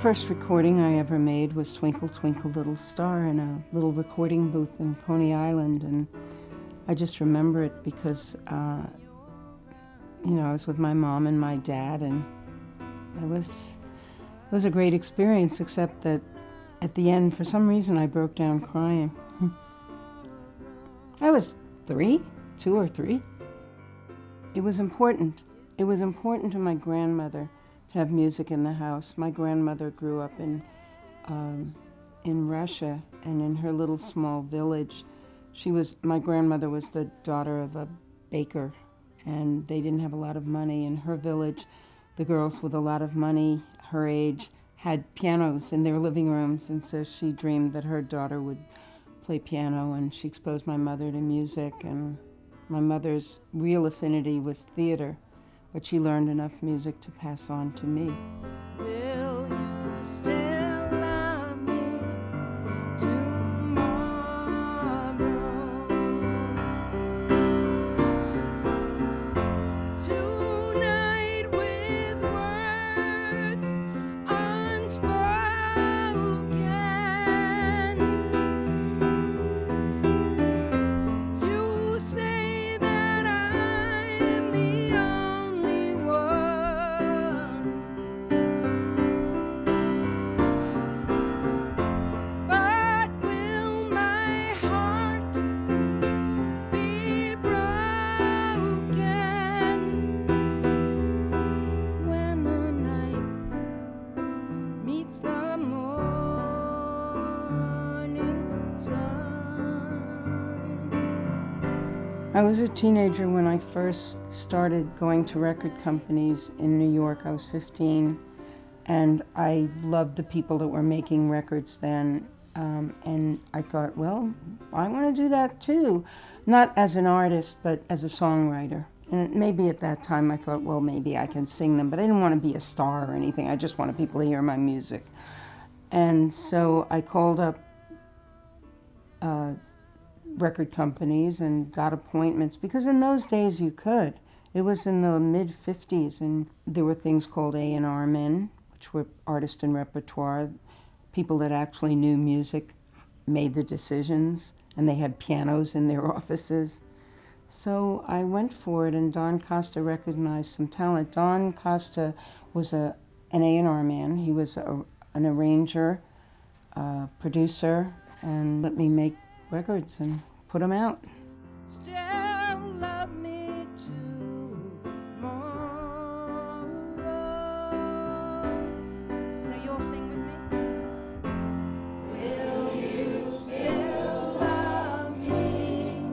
first recording I ever made was Twinkle, Twinkle, Little Star in a little recording booth in Coney Island. And I just remember it because, I was with my mom and my dad, and it was a great experience, except that at the end, for some reason, I broke down crying. I was two or three. It was important. It was important to my grandmother to have music in the house. My grandmother grew up in Russia, and in her little small village, my grandmother was the daughter of a baker, and they didn't have a lot of money. In her village, the girls with a lot of money, her age, had pianos in their living rooms, and so she dreamed that her daughter would play piano, and she exposed my mother to music, and my mother's real affinity was theater, but she learned enough music to pass on to me. Will you still love me tomorrow? Tonight with words unspoken. You say that I'm the only one, but will my heart be broken when the night meets the morning sun? I was a teenager when I first started going to record companies in New York. I was 15, and I loved the people that were making records then. And I thought, well, I want to do that too. Not as an artist, but as a songwriter. And maybe at that time I thought, well, maybe I can sing them, but I didn't want to be a star or anything. I just wanted people to hear my music. And so I called up record companies and got appointments, because in those days you could. It was in the mid-'50s, and there were things called A&R men, which were artist and repertoire. People that actually knew music made the decisions, and they had pianos in their offices. So I went for it, and Don Costa recognized some talent. Don Costa was an A&R man. He was an arranger, producer, and let me make records and put them out. Still love me tomorrow. Now you'll sing with me. Will you still love me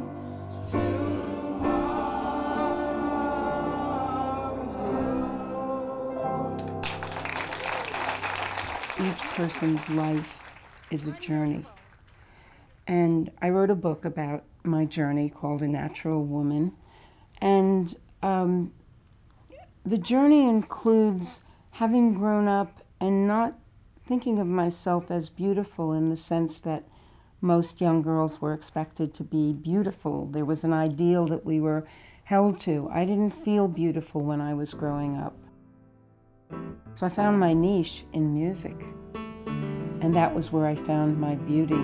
tomorrow? Each person's life is a journey. And I wrote a book about my journey called A Natural Woman. And the journey includes having grown up and not thinking of myself as beautiful, in the sense that most young girls were expected to be beautiful. There was an ideal that we were held to. I didn't feel beautiful when I was growing up. So I found my niche in music. And that was where I found my beauty.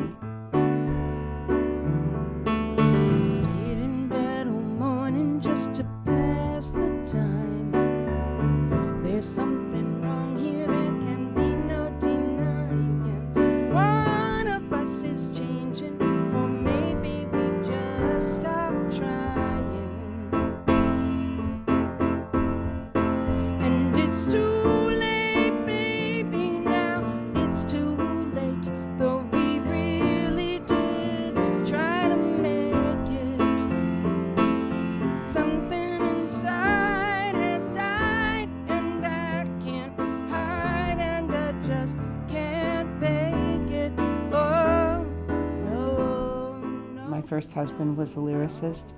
My first husband was a lyricist.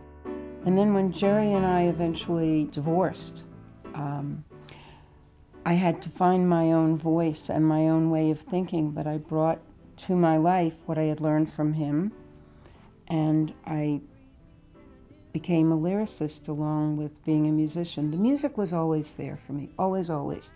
And then when Jerry and I eventually divorced, I had to find my own voice and my own way of thinking, but I brought to my life what I had learned from him, and I became a lyricist along with being a musician. The music was always there for me, always, always.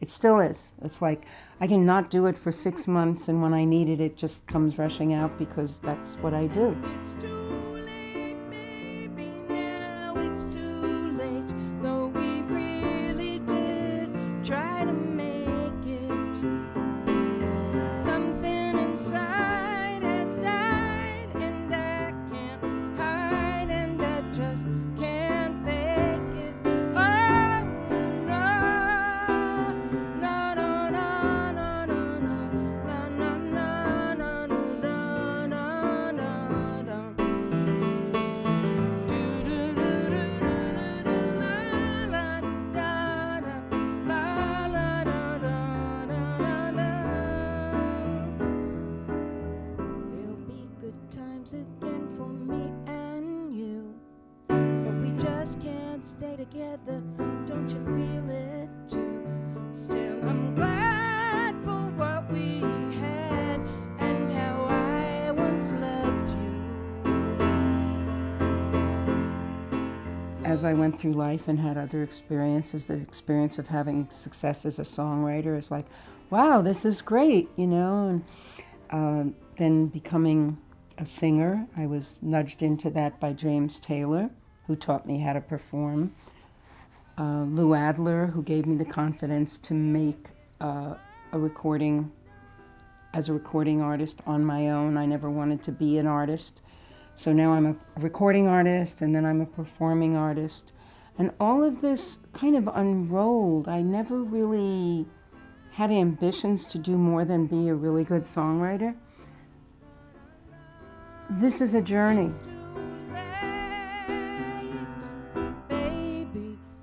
It still is. It's like, I cannot do it for 6 months, and when I need it, it just comes rushing out because that's what I do. It's too late, baby, now it's too late, though we really did try to make it. Something inside has died, and I can't hide, and I just can't fake it. Oh, no, no, no, no, no, no, no, no, no, no, no, no, no, no, no. There'll be good times again for me and you, but we just can't stay together. Don't you feel it too? Still, I'm glad for what we had and how I once loved you. As I went through life and had other experiences, the experience of having success as a songwriter is like, wow, this is great, you know. And then becoming a singer, I was nudged into that by James Taylor, who taught me how to perform. Lou Adler, who gave me the confidence to make a recording as a recording artist on my own. I never wanted to be an artist. So now I'm a recording artist, and then I'm a performing artist. And all of this kind of unrolled. I never really had ambitions to do more than be a really good songwriter. This is a journey.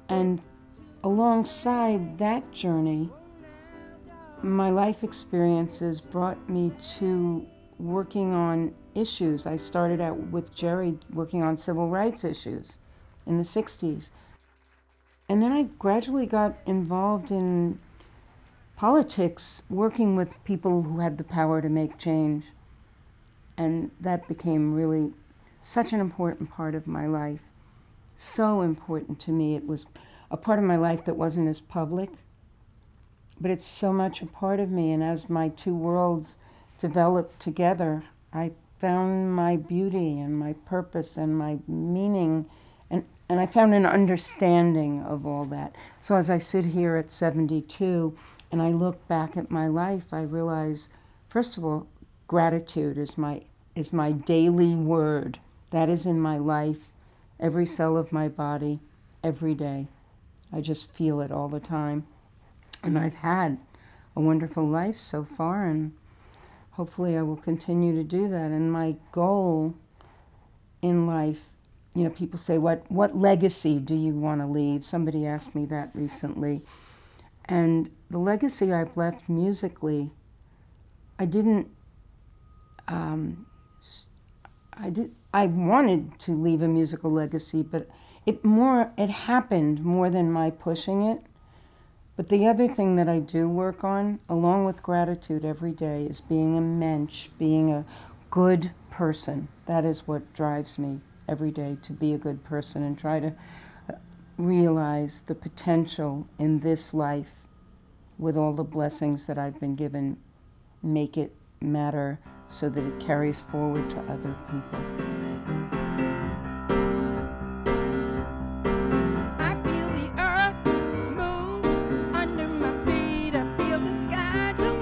And alongside that journey, my life experiences brought me to working on issues. I started out with Jerry working on civil rights issues in the 60s. And then I gradually got involved in politics, working with people who had the power to make change. And that became really such an important part of my life. So important to me. It was a part of my life that wasn't as public, but it's so much a part of me. And as my two worlds developed together, I found my beauty and my purpose and my meaning, and I found an understanding of all that. So as I sit here at 72 and I look back at my life, I realize, first of all, gratitude is my daily word. That is in my life, every cell of my body, every day. I just feel it all the time. And I've had a wonderful life so far, and hopefully I will continue to do that. And my goal in life, you know, people say, what legacy do you want to leave? Somebody asked me that recently. And the legacy I've left musically, I wanted to leave a musical legacy, but it happened more than my pushing it. But the other thing that I do work on, along with gratitude every day, is being a mensch, being a good person. That is what drives me every day, to be a good person and try to realize the potential in this life with all the blessings that I've been given, make it matter so that it carries forward to other people. I feel the earth move under my feet. I feel the sky too.